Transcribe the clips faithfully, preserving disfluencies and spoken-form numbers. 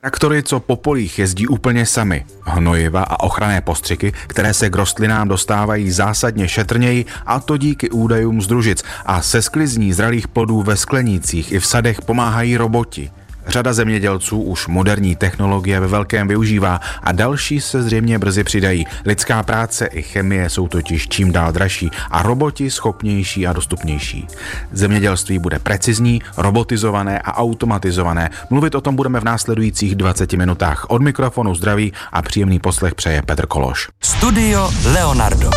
Traktory, co po polích jezdí úplně sami, hnojiva a ochranné postřiky, které se k rostlinám dostávají zásadně šetrněji, a to díky údajům z družic, a se sklizní zralých plodů ve sklenících i v sadech pomáhají roboti. Řada zemědělců už moderní technologie ve velkém využívá a další se zřejmě brzy přidají. Lidská práce i chemie jsou totiž čím dál dražší a roboti schopnější a dostupnější. Zemědělství bude precizní, robotizované a automatizované. Mluvit o tom budeme v následujících dvaceti minutách. Od mikrofonu zdraví a příjemný poslech přeje Petr Kološ. Studio Leonardo.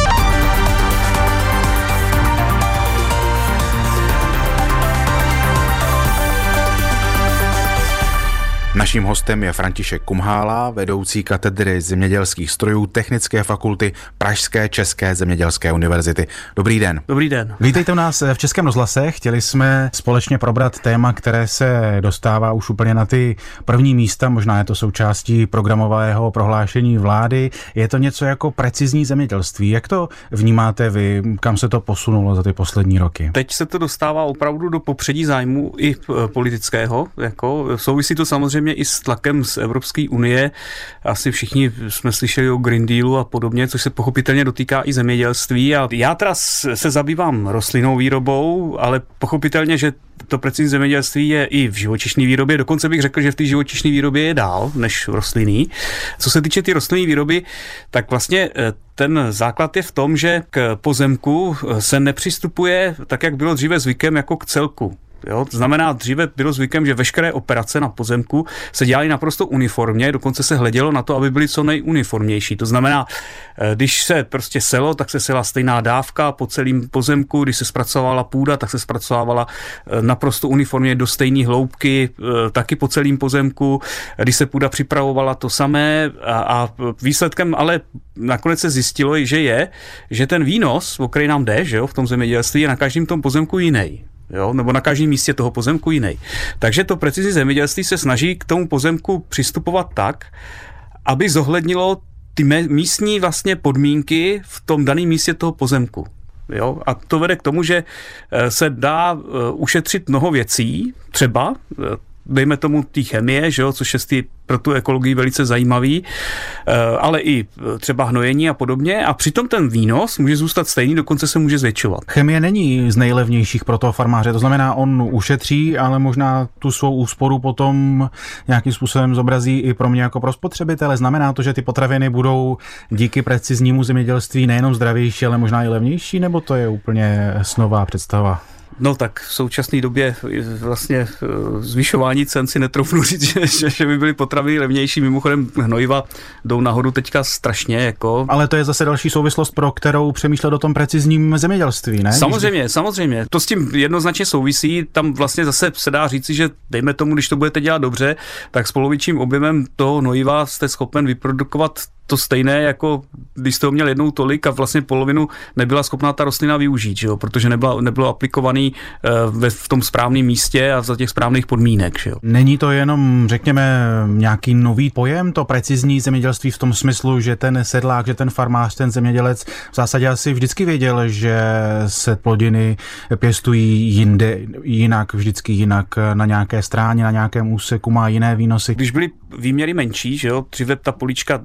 Naším hostem je František Kumhála, vedoucí katedry zemědělských strojů Technické fakulty Pražské české zemědělské univerzity. Dobrý den. Dobrý den. Vítejte u nás v Českém rozhlase. Chtěli jsme společně probrat téma, které se dostává už úplně na ty první místa. Možná je to součástí programového prohlášení vlády. Je to něco jako precizní zemědělství. Jak to vnímáte vy? Kam se to posunulo za ty poslední roky? Teď se to dostává opravdu do popředí zájmu i politického. Jako souvisí to samozřejmě i s tlakem z Evropské unie. Asi všichni jsme slyšeli o Green Dealu a podobně, což se pochopitelně dotýká i zemědělství. A já teda se zabývám rostlinnou výrobou, ale pochopitelně, že to precizní zemědělství je i v živočišné výrobě. Dokonce bych řekl, že v té živočišné výrobě je dál než rostlinný. Co se týče ty rostlinné výroby, tak vlastně ten základ je v tom, že k pozemku se nepřistupuje tak, jak bylo dříve zvykem, jako k celku. Jo, to znamená, dříve bylo zvykem, že veškeré operace na pozemku se dělaly naprosto uniformně, dokonce se hledělo na to, aby byly co nejuniformnější. To znamená, když se prostě selo, tak se sela stejná dávka po celém pozemku, když se zpracovala půda, tak se zpracovávala naprosto uniformně do stejné hloubky, taky po celém pozemku, když se půda připravovala to samé a, a výsledkem ale nakonec se zjistilo, že je, že ten výnos, o který nám jde, že jo, v tom zemědělství je na každém tom pozemku jiný. Jo, nebo na každém místě toho pozemku jiný. Takže to precizní zemědělství se snaží k tomu pozemku přistupovat tak, aby zohlednilo ty místní vlastně podmínky v tom daném místě toho pozemku. Jo, a to vede k tomu, že se dá ušetřit mnoho věcí, třeba dejme tomu té chemie, že jo, což je ty, pro tu ekologii velice zajímavý, ale i třeba hnojení a podobně. A přitom ten výnos může zůstat stejný, dokonce se může zvětšovat. Chemie není z nejlevnějších pro toho farmáře, to znamená, on ušetří, ale možná tu svou úsporu potom nějakým způsobem zobrazí i pro mě jako pro spotřebitele. Znamená to, že ty potraviny budou díky preciznímu zemědělství nejenom zdravější, ale možná i levnější, nebo to je úplně snová představa? No tak v současné době vlastně zvyšování cen si netroufnu říct, že, že by byly potraviny levnější. Mimochodem hnojiva jdou nahoru teďka strašně. Jako. Ale to je zase další souvislost, pro kterou přemýšlel o tom precizním zemědělství, ne? Samozřejmě, samozřejmě. To s tím jednoznačně souvisí. Tam vlastně zase se dá říci, že dejme tomu, když to budete dělat dobře, tak s polovičním objemem toho hnojiva jste schopen vyprodukovat to stejné, jako když jste ho měl jednou tolik a vlastně polovinu nebyla schopná ta rostlina využít, že jo? Protože nebyla, nebylo aplikovaný ve, v tom správném místě a za těch správných podmínek. Že jo? Není to jenom, řekněme, nějaký nový pojem, to precizní zemědělství v tom smyslu, že ten sedlák, že ten farmář, ten zemědělec v zásadě asi vždycky věděl, že se plodiny pěstují jinde, jinak, vždycky jinak, na nějaké stráně, na nějakém úseku má jiné výnosy. Když byly výměry menší, že jo, dříve ta políčka,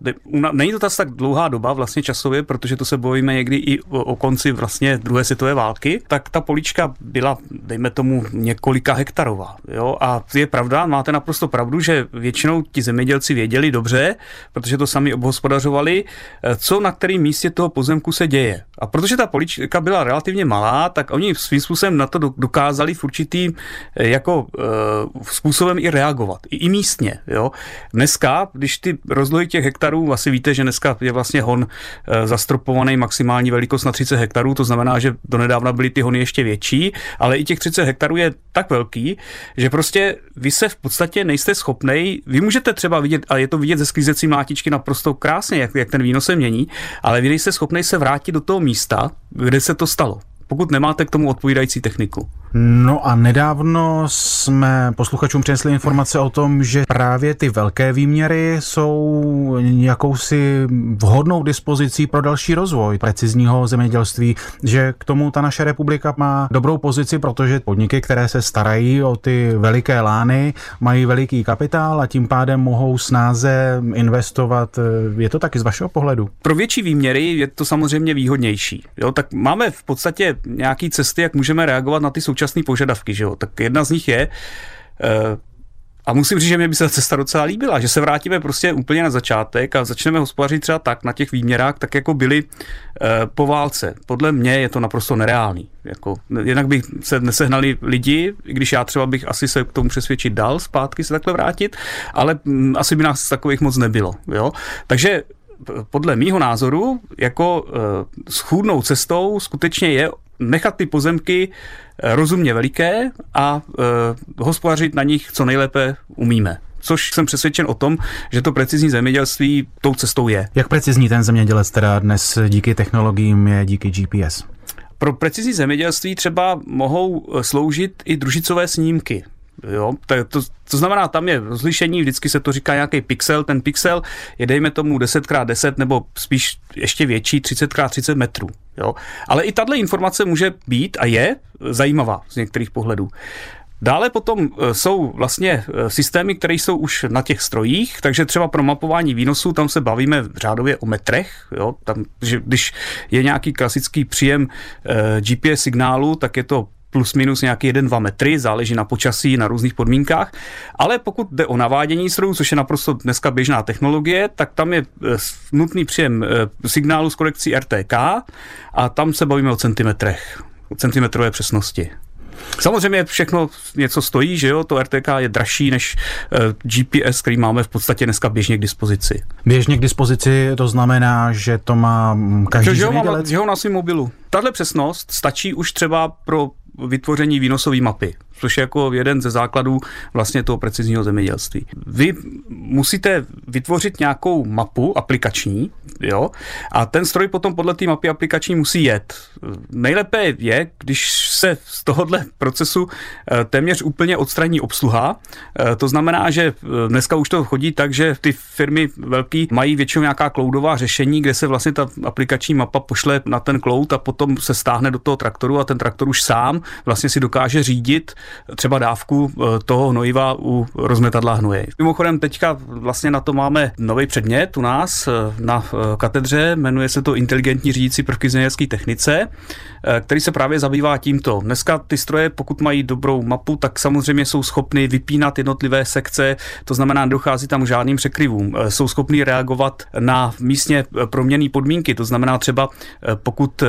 není to tak dlouhá doba vlastně časově, protože to se bojíme někdy i o, o konci vlastně druhé světové války, tak ta políčka byla, dejme tomu, několika hektarová. Jo? A je pravda, máte naprosto pravdu, že většinou ti zemědělci věděli dobře, protože to sami obhospodařovali, co na kterém místě toho pozemku se děje. A protože ta políčka byla relativně malá, tak oni svým způsobem na to dokázali v určitým jako způsobem i reagovat. I, i místně. Jo? Dneska, když ty rozlohy těch hektarů asi víte, že dneska je vlastně hon zastropovaný maximální velikost na třicet hektarů, to znamená, že donedávna byly ty hony ještě větší, ale i těch třicet hektarů je tak velký, že prostě vy se v podstatě nejste schopnej, vy můžete třeba vidět, a je to vidět ze sklízecí mlátičky naprosto krásně, jak, jak ten výnos se mění, ale vy nejste schopnej se vrátit do toho místa, kde se to stalo, pokud nemáte k tomu odpovídající techniku. No a nedávno jsme posluchačům přinesli informace o tom, že právě ty velké výměry jsou jakousi vhodnou dispozicí pro další rozvoj precizního zemědělství, že k tomu ta naše republika má dobrou pozici, protože podniky, které se starají o ty veliké lány, mají veliký kapitál a tím pádem mohou snáze investovat. Je to taky z vašeho pohledu? Pro větší výměry je to samozřejmě výhodnější. Jo, tak máme v podstatě nějaké cesty, jak můžeme reagovat na ty současné požadavky, že jo? Tak jedna z nich je, a musím říct, že mě by se ta cesta docela líbila, že se vrátíme prostě úplně na začátek a začneme hospodařit třeba tak na těch výměrách, tak jako byly po válce. Podle mě je to naprosto nereálný. Jako, jednak by se nesehnali lidi, i když já třeba bych asi se k tomu přesvědčit dal, zpátky se takhle vrátit, ale m, asi by nás takových moc nebylo. Jo? Takže podle mýho názoru, jako e, schůdnou cestou skutečně je nechat ty pozemky rozumně veliké a e, hospodařit na nich, co nejlépe umíme. Což jsem přesvědčen o tom, že to precizní zemědělství tou cestou je. Jak precizní ten zemědělec teda dnes díky technologiím je, díky G P S? Pro precizní zemědělství třeba mohou sloužit i družicové snímky. Jo, to, to znamená, tam je rozlišení, vždycky se to říká nějaký pixel, ten pixel je dejme tomu deset krát deset nebo spíš ještě větší třicet krát třicet metrů. Jo. Ale i tato informace může být a je zajímavá z některých pohledů. Dále potom jsou vlastně systémy, které jsou už na těch strojích, takže třeba pro mapování výnosů, tam se bavíme řádově o metrech, jo? Tam, že když je nějaký klasický příjem eh, G P S signálu, tak je to plus minus nějaký jeden dva metry, záleží na počasí, na různých podmínkách, ale pokud jde o navádění strojů, což je naprosto dneska běžná technologie, tak tam je nutný příjem signálu s korekcí R T K a tam se bavíme o centimetrech, o centimetrové přesnosti. Samozřejmě všechno něco stojí, že jo, to R T K je dražší než G P S, který máme v podstatě dneska běžně k dispozici. Běžně k dispozici to znamená, že to má každý zemědělec? Že ho na svým mobilu. Tahle přesnost stačí už třeba pro vytvoření výnosové mapy, což je jako jeden ze základů vlastně toho precizního zemědělství. Vy musíte vytvořit nějakou mapu aplikační, jo, a ten stroj potom podle té mapy aplikační musí jet. Nejlépe je, když se z tohohle procesu téměř úplně odstraní obsluha. To znamená, že dneska už to chodí tak, že ty firmy velký mají většinou nějaká cloudová řešení, kde se vlastně ta aplikační mapa pošle na ten cloud a potom se stáhne do toho traktoru a ten traktor už sám vlastně si dokáže řídit třeba dávku toho hnojiva u rozmetadla hnoje. Mimochodem teďka vlastně na to máme nový předmět u nás na katedře, jmenuje se to inteligentní řídící prvky v zemědělské technice, který se právě zabývá tímto. Dneska ty stroje, pokud mají dobrou mapu, tak samozřejmě jsou schopny vypínat jednotlivé sekce, to znamená, nedochází tam žádným překryvům. Jsou schopny reagovat na místně proměnné podmínky, to znamená třeba pokud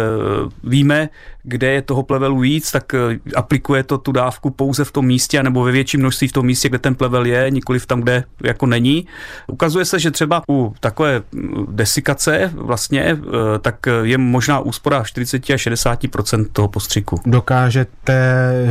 víme, kde je toho plevelu víc, tak aplikuje to tu dávku pouze v tom místě nebo ve větším množství v tom místě, kde ten plevel je, nikoliv tam, kde jako není. Ukazuje se, že třeba u takové desikace vlastně, tak je možná úspora čtyřicet až šedesát procent toho postřiku. Dokážete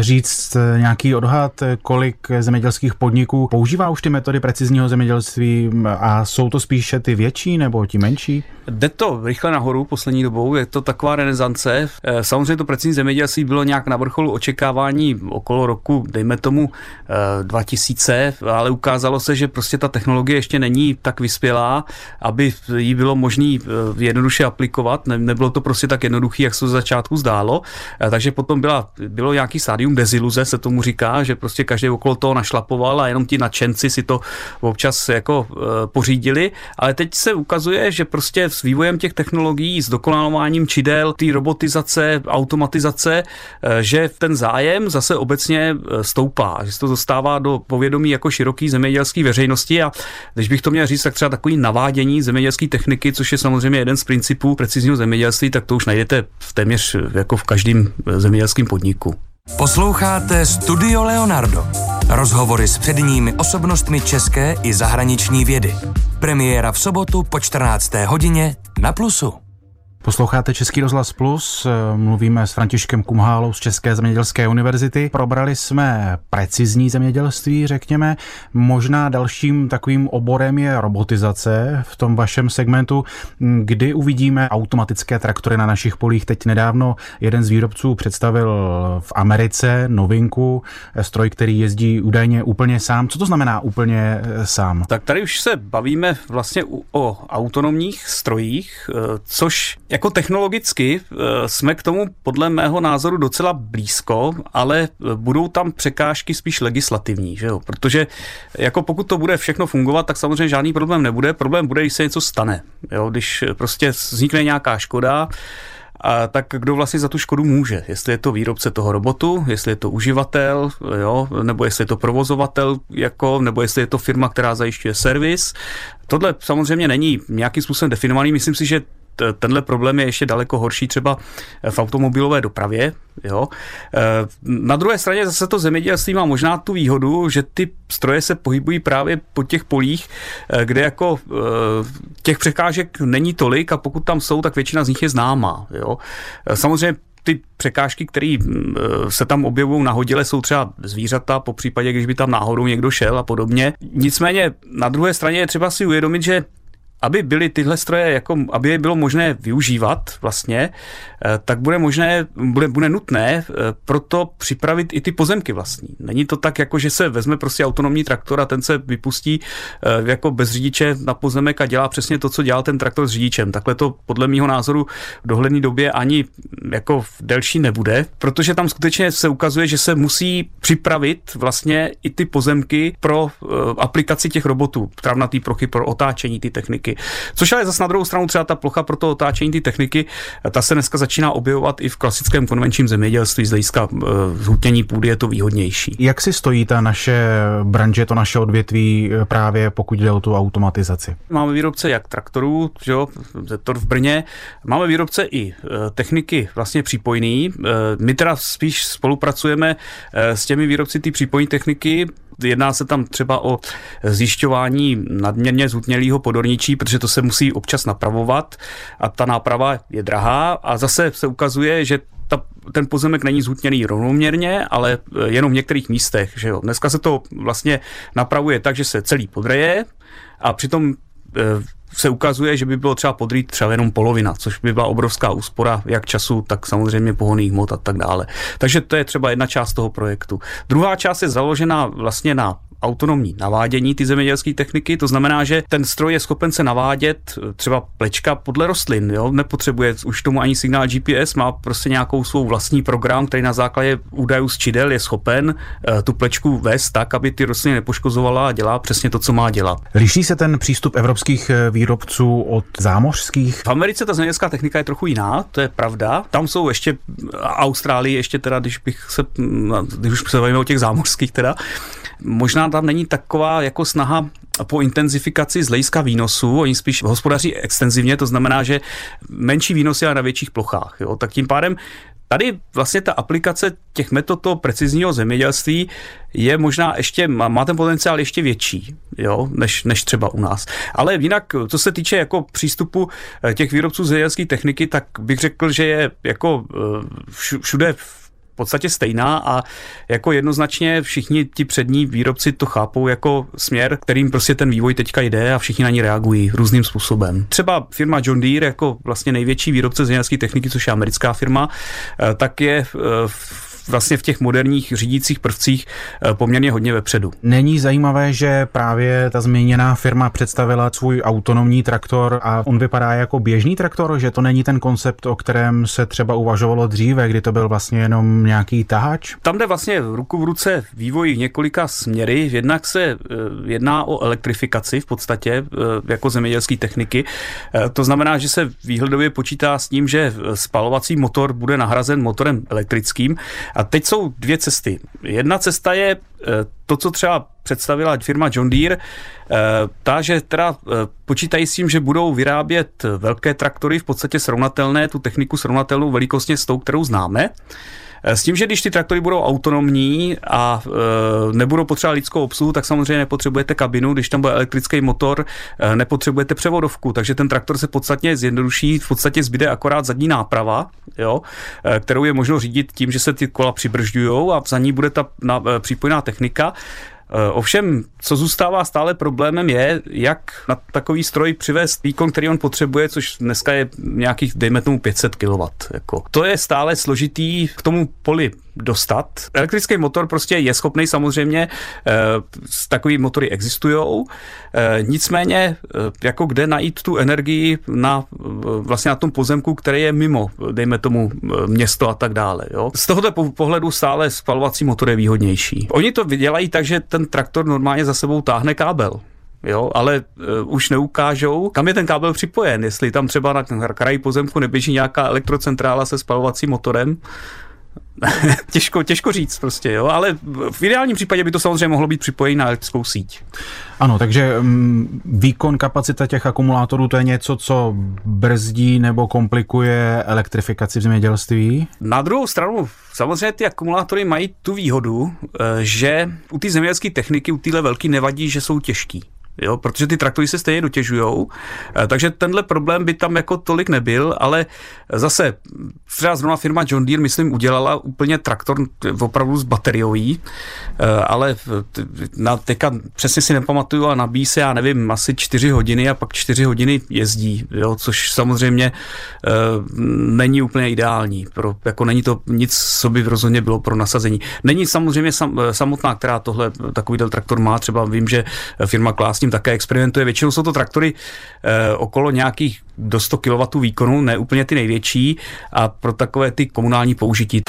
říct nějaký odhad, kolik zemědělských podniků používá už ty metody precizního zemědělství a jsou to spíše ty větší nebo ti menší? Jde to rychle nahoru poslední dobou, je to taková renesance. Samozřejmě to precizní zemědělství bylo nějak na vrcholu očekávání okolo roku, dejme tomu dva tisíce, ale ukázalo se, že prostě ta technologie ještě není tak vyspělá, aby ji bylo možné jednoduše aplikovat. Ne, nebylo to prostě tak jednoduché, jak se z začátku zdálo. Takže potom byla, bylo nějaký stádium deziluze, se tomu říká, že prostě každý okolo toho našlapoval a jenom ti nadšenci si to občas jako pořídili. Ale teď se ukazuje, že prostě s vývojem těch technologií, s dokonalováním čidel, té robotizace, automatizace, že ten zájem zase obecně stoupá, že se to dostává do povědomí jako široký zemědělský veřejnosti a když bych to měl říct, tak třeba takový navádění zemědělské techniky, což je samozřejmě jeden z principů precizního zemědělství, tak to už najdete v téměř jako v každém zemědělském podniku. Posloucháte Studio Leonardo. Rozhovory s předními osobnostmi české i zahraniční vědy. Premiéra v sobotu po čtrnácté hodině na Plusu. Posloucháte Český rozhlas Plus, mluvíme s Františkem Kumhálou z České zemědělské univerzity. Probrali jsme precizní zemědělství, řekněme. Možná dalším takovým oborem je robotizace v tom vašem segmentu, kdy uvidíme automatické traktory na našich polích. Teď nedávno jeden z výrobců představil v Americe novinku, stroj, který jezdí údajně úplně sám. Co to znamená úplně sám? Tak tady už se bavíme vlastně o autonomních strojích, což jako technologicky jsme k tomu podle mého názoru docela blízko, ale budou tam překážky spíš legislativní, že jo? Protože jako pokud to bude všechno fungovat, tak samozřejmě žádný problém nebude. Problém bude, když se něco stane, jo? Když prostě vznikne nějaká škoda, a tak kdo vlastně za tu škodu může? Jestli je to výrobce toho robotu, jestli je to uživatel, jo? Nebo jestli je to provozovatel, jako, nebo jestli je to firma, která zajišťuje servis. Tohle samozřejmě není nějakým způsobem definovaný. Myslím si, že tenhle problém je ještě daleko horší třeba v automobilové dopravě. Jo. Na druhé straně zase to zemědělství má možná tu výhodu, že ty stroje se pohybují právě po těch polích, kde jako těch překážek není tolik a pokud tam jsou, tak většina z nich je známá. Jo. Samozřejmě ty překážky, které se tam objevují nahodile, jsou třeba zvířata, popřípadě, když by tam náhodou někdo šel a podobně. Nicméně na druhé straně je třeba si uvědomit, že aby byly tyhle stroje, jako, aby je bylo možné využívat vlastně, tak bude možné, bude, bude nutné proto připravit i ty pozemky vlastní. Není to tak, jako, že se vezme prostě autonomní traktor a ten se vypustí jako bez řidiče na pozemek a dělá přesně to, co dělal ten traktor s řidičem. Takhle to podle mýho názoru v dohledné době ani jako delší nebude, protože tam skutečně se ukazuje, že se musí připravit vlastně i ty pozemky pro aplikaci těch robotů, travnatý plochy pro otáčení ty techniky. Což ale zase na druhou stranu třeba ta plocha pro to otáčení ty techniky, ta se dneska začíná objevovat i v klasickém konvenčním zemědělství, z hlediska zhutnění půdy je to výhodnější. Jak si stojí ta naše branže, to naše odvětví právě pokud jde o tu automatizaci? Máme výrobce jak traktorů, jo, Zetor v Brně, máme výrobce i techniky vlastně přípojný. My teda spíš spolupracujeme s těmi výrobci ty přípojní techniky. Jedná se tam třeba o zjišťování nadměrně zhutnělého podorničí, protože to se musí občas napravovat a ta náprava je drahá a zase se ukazuje, že ta, ten pozemek není zhutněný rovnoměrně, ale jenom v některých místech. Že jo. Dneska se to vlastně napravuje tak, že se celý podreje a přitom e, se ukazuje, že by bylo třeba podrýt třeba jenom polovina, což by byla obrovská úspora jak času, tak samozřejmě pohonných hmot a tak dále. Takže to je třeba jedna část toho projektu. Druhá část je založena vlastně na autonomní navádění ty zemědělské techniky, to znamená, že ten stroj je schopen se navádět třeba plečka podle rostlin, jo? Nepotřebuje už tomu ani signál G P S, má prostě nějakou svou vlastní program, který na základě údajů z čidel je schopen uh, tu plečku vést tak, aby ty rostliny nepoškozovala a dělá přesně to, co má dělat. Liší se ten přístup evropských výrobců od zámořských? V Americe ta zemědělská technika je trochu jiná, to je pravda. Tam jsou ještě Austrálii, ještě teda, když bych se, když už se bavíme o těch zámořských teda, možná tam není taková jako snaha po intenzifikaci z hlediska výnosů, oni spíš hospodaří extenzivně, to znamená, že menší výnosy a na větších plochách. Jo? Tak tím pádem tady vlastně ta aplikace těch metod toho precizního zemědělství je možná ještě, má ten potenciál ještě větší, jo, než, než třeba u nás. Ale jinak, co se týče jako přístupu těch výrobců zemědělské techniky, tak bych řekl, že je jako všude v podstatě stejná a jako jednoznačně všichni ti přední výrobci to chápou jako směr, kterým prostě ten vývoj teďka jde a všichni na ní reagují různým způsobem. Třeba firma John Deere jako vlastně největší výrobce zemědělské techniky, což je americká firma, tak je v vlastně v těch moderních řídících prvcích poměrně hodně vepředu. Není zajímavé, že právě ta zmíněná firma představila svůj autonomní traktor a on vypadá jako běžný traktor, že to není ten koncept, o kterém se třeba uvažovalo dříve, kdy to byl vlastně jenom nějaký tahač? Tam jde vlastně ruku v ruce vývoj několika směry. Jednak se jedná o elektrifikaci v podstatě jako zemědělské techniky. To znamená, že se výhledově počítá s tím, že spalovací motor bude nahrazen motorem elektrickým. A teď jsou dvě cesty. Jedna cesta je to, co třeba představila firma John Deere, ta, že teda počítají s tím, že budou vyrábět velké traktory, v podstatě srovnatelné, tu techniku srovnatelnou velikostně s tou, kterou známe. S tím, že když ty traktory budou autonomní a e, nebudou potřebovat lidskou obsluhu, tak samozřejmě nepotřebujete kabinu, když tam bude elektrický motor, e, nepotřebujete převodovku, takže ten traktor se podstatně zjednoduší, v podstatě zbyde akorát zadní náprava, jo, e, kterou je možno řídit tím, že se ty kola přibržďujou a za ní bude ta na, e, přípojná technika. Ovšem, co zůstává stále problémem je, jak na takový stroj přivést výkon, který on potřebuje, což dneska je nějakých, dejme tomu, pět set kilowattů. Jako. To je stále složitý k tomu poli dostat. Elektrický motor prostě je schopný, samozřejmě, eh, takový motory existujou, eh, nicméně, eh, jako kde najít tu energii na, vlastně na tom pozemku, který je mimo, dejme tomu, město a tak dále. Jo. Z tohoto pohledu stále spalovací motor je výhodnější. Oni to dělají tak, že ten traktor normálně za sebou táhne kábel. Jo, ale uh, už neukážou, kam je ten kábel připojen, jestli tam třeba na kraji pozemku neběží nějaká elektrocentrála se spalovacím motorem. těžko, těžko říct prostě, jo, ale v ideálním případě by to samozřejmě mohlo být připojeno na elektrickou síť. Ano, takže m, výkon, kapacita těch akumulátorů, to je něco, co brzdí nebo komplikuje elektrifikaci v zemědělství? Na druhou stranu, samozřejmě ty akumulátory mají tu výhodu, že u té zemědělské techniky, u téhle velký nevadí, že jsou těžký. Jo, protože ty traktory se stejně dotěžujou, takže tenhle problém by tam jako tolik nebyl, ale zase třeba zrovna firma John Deere, myslím, udělala úplně traktor opravdu z bateriový, ale na teďka přesně si nepamatuju a nabíjí se, já nevím, asi čtyři hodiny a pak čtyři hodiny jezdí, jo, což samozřejmě není úplně ideální, pro, jako není to nic, co by rozhodně bylo pro nasazení. Není samozřejmě sam, samotná, která tohle takový traktor má, třeba vím, že firma Claas také experimentuje. Většinou jsou to traktory eh, okolo nějakých do sto kilowattů výkonu, ne úplně ty největší a pro takové ty komunální použití.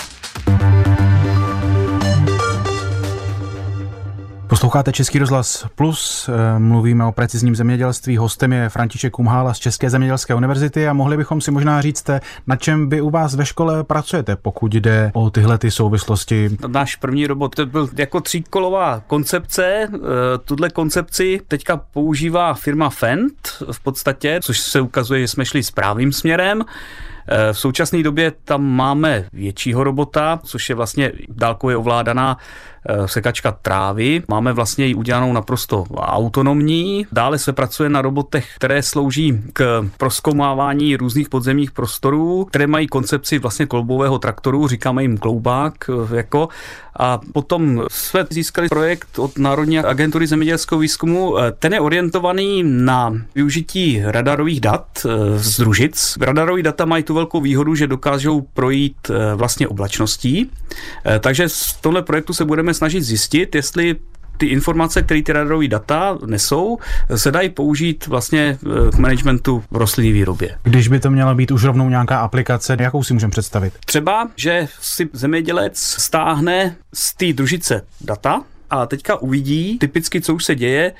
Posloucháte Český rozhlas Plus, mluvíme o precizním zemědělství, hostem je František Kumhála z České zemědělské univerzity a mohli bychom si možná říct, na čem vy u vás ve škole pracujete, pokud jde o tyhle ty souvislosti. Náš první robot to byl jako tříkolová koncepce, tuhle koncepci teďka používá firma Fendt v podstatě, což se ukazuje, že jsme šli správným směrem. V současné době tam máme většího robota, což je vlastně dálkově ovládaná sekačka trávy. Máme vlastně ji udělanou naprosto autonomní. Dále se pracuje na robotech, které slouží k prozkoumávání různých podzemních prostorů, které mají koncepci vlastně kloubového traktoru, říkáme jim kloubák. Jako. A potom jsme získali projekt od Národní agentury zemědělského výzkumu. Ten je orientovaný na využití radarových dat z družic. Radarový data mají tu velkou výhodu, že dokážou projít vlastně oblačností. Takže z tohle projektu se budeme snažit zjistit, jestli ty informace, které ty radarové data nesou, se dají použít vlastně k managementu v rostlinné výrobě. Když by to měla být už rovnou nějaká aplikace, jakou si můžeme představit? Třeba, že si zemědělec stáhne z té družice data a teďka uvidí typicky, co už se děje,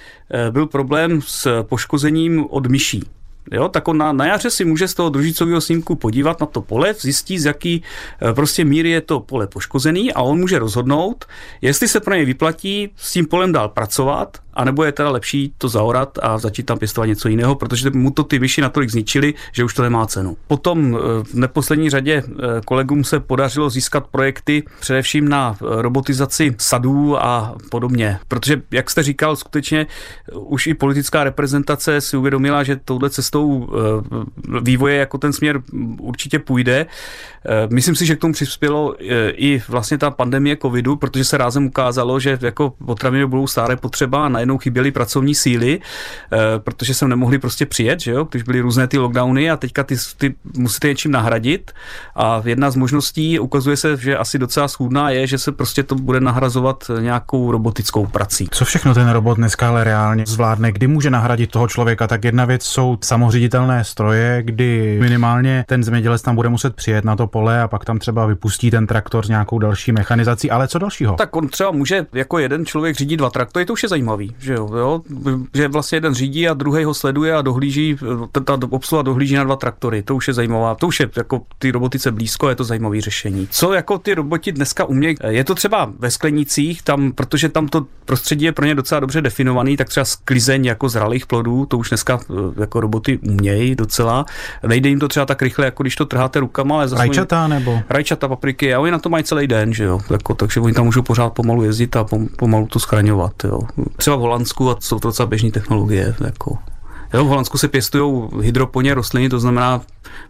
byl problém s poškozením od myší. Jo, tak on na, na jaře si může z toho družicového snímku podívat na to pole, zjistí, z jaký prostě míry je to pole poškozený a on může rozhodnout, jestli se pro něj vyplatí s tím polem dál pracovat, anebo je teda lepší to zaorat a začít tam pěstovat něco jiného, protože mu to ty myši natolik zničili, že už to nemá cenu. Potom v neposlední řadě kolegům se podařilo získat projekty především na robotizaci sadů a podobně, protože, jak jste říkal, skutečně už i politická reprezentace si uvědomila, že touhle cestou vývoje jako ten směr určitě půjde. Myslím si, že k tomu přispělo i vlastně ta pandemie covidu, protože se rázem ukázalo, že jako potraviny budou stále potřeba a najednou chyběly pracovní síly, protože se nemohli prostě přijet, že jo, když byly různé ty lockdowny a teďka ty, ty musíte něčím nahradit a jedna z možností, ukazuje se, že asi docela schůdná je, že se prostě to bude nahrazovat nějakou robotickou prací. Co všechno ten robot dneska ale reálně zvládne, kdy může nahradit toho člověka, tak jedna věc jsou samoříditelné stroje, kdy minimálně ten zemědělec tam bude muset přijet na to pole a pak tam třeba vypustí ten traktor s nějakou další mechanizací, ale co dalšího? Tak on třeba může jako jeden člověk řídit dva traktory, to už je zajímavý. že jo, jo, že vlastně jeden řídí a druhý ho sleduje a dohlíží, ta obsluha dohlíží na dva traktory, to už je zajímavá, to už je jako ty robotice blízko, je to zajímavé řešení. Co jako ty roboti dneska umějí, je to třeba ve sklenicích, tam, protože tam to prostředí je pro ně docela dobře definovaný, tak třeba sklizeň jako zralých plodů, to už dneska jako roboty umějí docela, nejde jim to třeba tak rychle, jako když to trháte rukama, ale zase rajčata nebo rajčata, papriky, a oni na to mají celý den, že jo, jako, takže oni tam můžou pořád pomalu jezdit a pomalu to schraňovat, jo. Třeba v Holandsku, a jsou to docela běžné technologie, jako. Jo, v Holandsku se pěstují hydroponě rostliny, to znamená,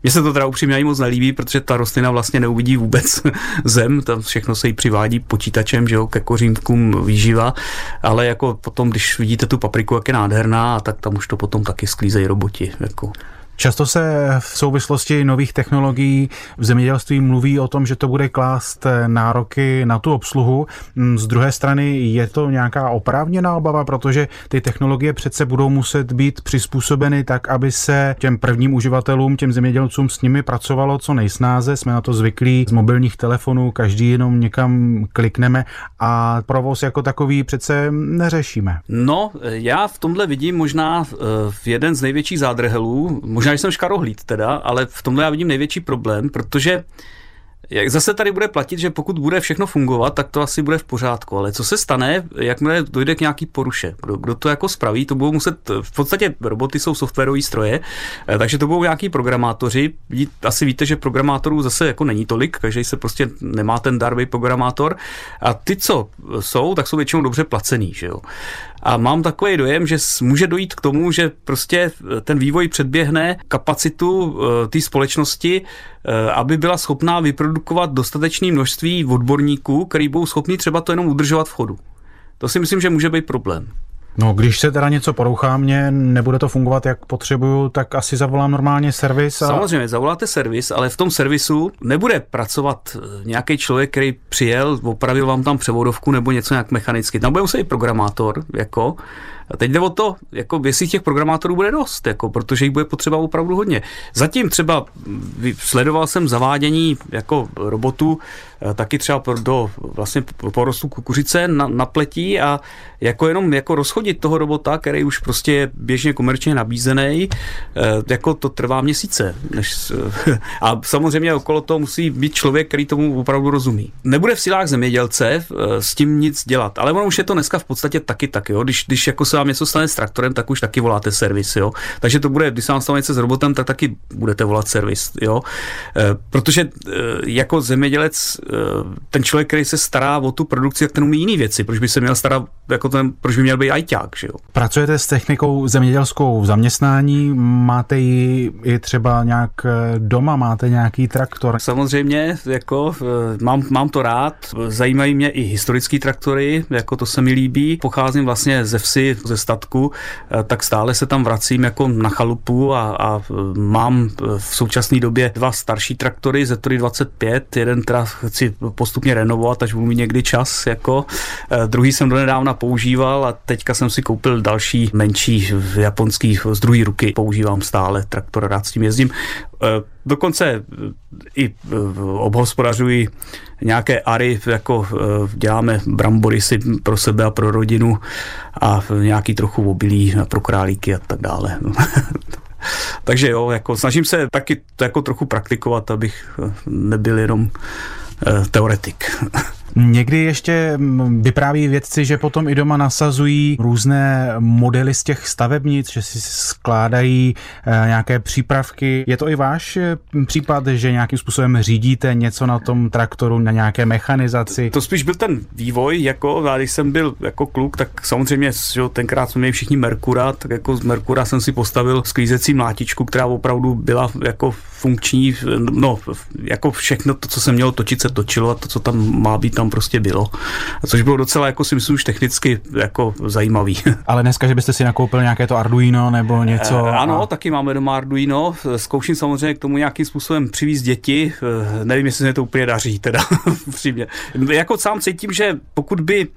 mně se to teda upřímně ani moc nelíbí, protože ta rostlina vlastně neuvidí vůbec zem, tam všechno se jí přivádí počítačem, že jo, ke kořínkům výživa, ale jako potom, když vidíte tu papriku, jak je nádherná, tak tam už to potom taky sklízejí roboti, jako. Často se v souvislosti nových technologií v zemědělství mluví o tom, že to bude klást nároky na tu obsluhu. Z druhé strany je to nějaká oprávněná obava, protože ty technologie přece budou muset být přizpůsobeny tak, aby se těm prvním uživatelům, těm zemědělcům s nimi pracovalo co nejsnáze. Jsme na to zvyklí z mobilních telefonů, každý jenom někam klikneme a provoz jako takový přece neřešíme. No, já v tomhle vidím možná v jeden z největších zádrhelů, možná Já jsem škarohlíd teda, ale v tomhle já vidím největší problém, protože jak zase tady bude platit, že pokud bude všechno fungovat, tak to asi bude v pořádku, ale co se stane, jakmile dojde k nějaký poruše, kdo, kdo to jako spraví, to budou muset, v podstatě roboty jsou softwarový stroje, takže to budou nějaký programátoři, asi víte, že programátorů zase jako není tolik, každý se prostě nemá ten darbej programátor a ty, co jsou, tak jsou většinou dobře placený, že jo. A mám takový dojem, že může dojít k tomu, že prostě ten vývoj předběhne kapacitu té společnosti, aby byla schopná vyprodukovat dostatečné množství odborníků, který budou schopni třeba to jenom udržovat v chodu. To si myslím, že může být problém. No, když se teda něco porouchá mě, nebude to fungovat, jak potřebuju, tak asi zavolám normálně servis. A... Samozřejmě, zavoláte servis, ale v tom servisu nebude pracovat nějaký člověk, který přijel, opravil vám tam převodovku nebo něco nějak mechanicky. Tam bude muset i programátor, jako. A teď jde o to, jako, jestli těch programátorů bude dost, jako, protože jich bude potřeba opravdu hodně. Zatím třeba sledoval jsem zavádění jako robotu taky třeba do vlastně porostu kukuřice na, na pletí a jako jenom jako rozchodit toho robota, který už prostě je běžně komerčně nabízený, jako to trvá měsíce. Než, a samozřejmě okolo toho musí být člověk, který tomu opravdu rozumí. Nebude v silách zemědělce s tím nic dělat, ale ono už je to dneska v podstatě taky tak, jo, když, když jako se vám něco stane s traktorem, tak už taky voláte servis, jo. Takže to bude, když se vám stane něco s robotem, tak taky budete volat servis, jo. E, protože e, jako zemědělec, e, ten člověk, který se stará o tu produkci, jak ten umí jiný věci, proč by se měl starat, jako ten, proč by měl být ajťák, že jo. Pracujete s technikou zemědělskou v zaměstnání, máte ji i třeba nějak doma, máte nějaký traktor? Samozřejmě, jako e, mám, mám to rád, zajímají mě i historický traktory, jako to se mi líbí, pocházím vlastně ze vsi, ze statku, tak stále se tam vracím jako na chalupu a, a mám v současné době dva starší traktory, Zetory dvacet pět, jeden teda chci postupně renovovat, až budu mít někdy čas, jako. Druhý jsem donedávna používal a teďka jsem si koupil další menší japonský z druhé ruky. Používám stále traktor, rád s tím jezdím. Dokonce i obhospodařuji nějaké ary, jako děláme brambory si pro sebe a pro rodinu a nějaký trochu obilí pro králíky a tak dále. Takže jo, jako snažím se taky jako trochu praktikovat, abych nebyl jenom teoretik. Někdy ještě vypráví vědci, že potom i doma nasazují různé modely z těch stavebnic, že si skládají nějaké přípravky. Je to i váš případ, že nějakým způsobem řídíte něco na tom traktoru, na nějaké mechanizaci? To spíš byl ten vývoj, jako když jsem byl jako kluk, tak samozřejmě že tenkrát jsme měli všichni Merkura, tak jako z Merkura jsem si postavil sklízecí mlátičku, která opravdu byla jako funkční, no jako všechno to, co se mělo točit, se točilo a to, co tam má být, tam prostě bylo. A což bylo docela, jako si myslím, už technicky jako zajímavý. Ale dneska, že byste si nakoupil nějaké to Arduino nebo něco? E, ano, a... taky máme doma Arduino. Zkouším samozřejmě k tomu nějakým způsobem přivízt děti. E, nevím, jestli se mě to úplně daří, teda. Přímě. Jako sám cítím, že pokud by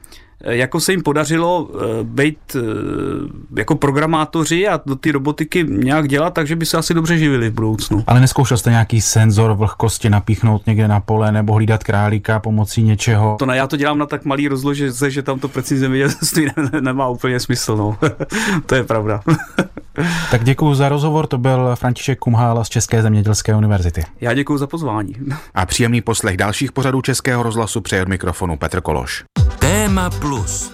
jako se jim podařilo být jako programátoři a do té robotiky nějak dělat, takže by se asi dobře živili v budoucnu. Ale neskoušel jste nějaký senzor vlhkosti napíchnout někde na pole nebo hlídat králíka pomocí něčeho? To ne, já to dělám na tak malý rozložce, že tam to precizní zemědělství nemá úplně smysl, no. To je pravda. Tak děkuju za rozhovor, to byl František Kumhála z České zemědělské univerzity. Já děkuju za pozvání. A příjemný poslech dalších pořadů Českého rozhlasu přeje od mikrofonu Petr Kološ. Téma plus.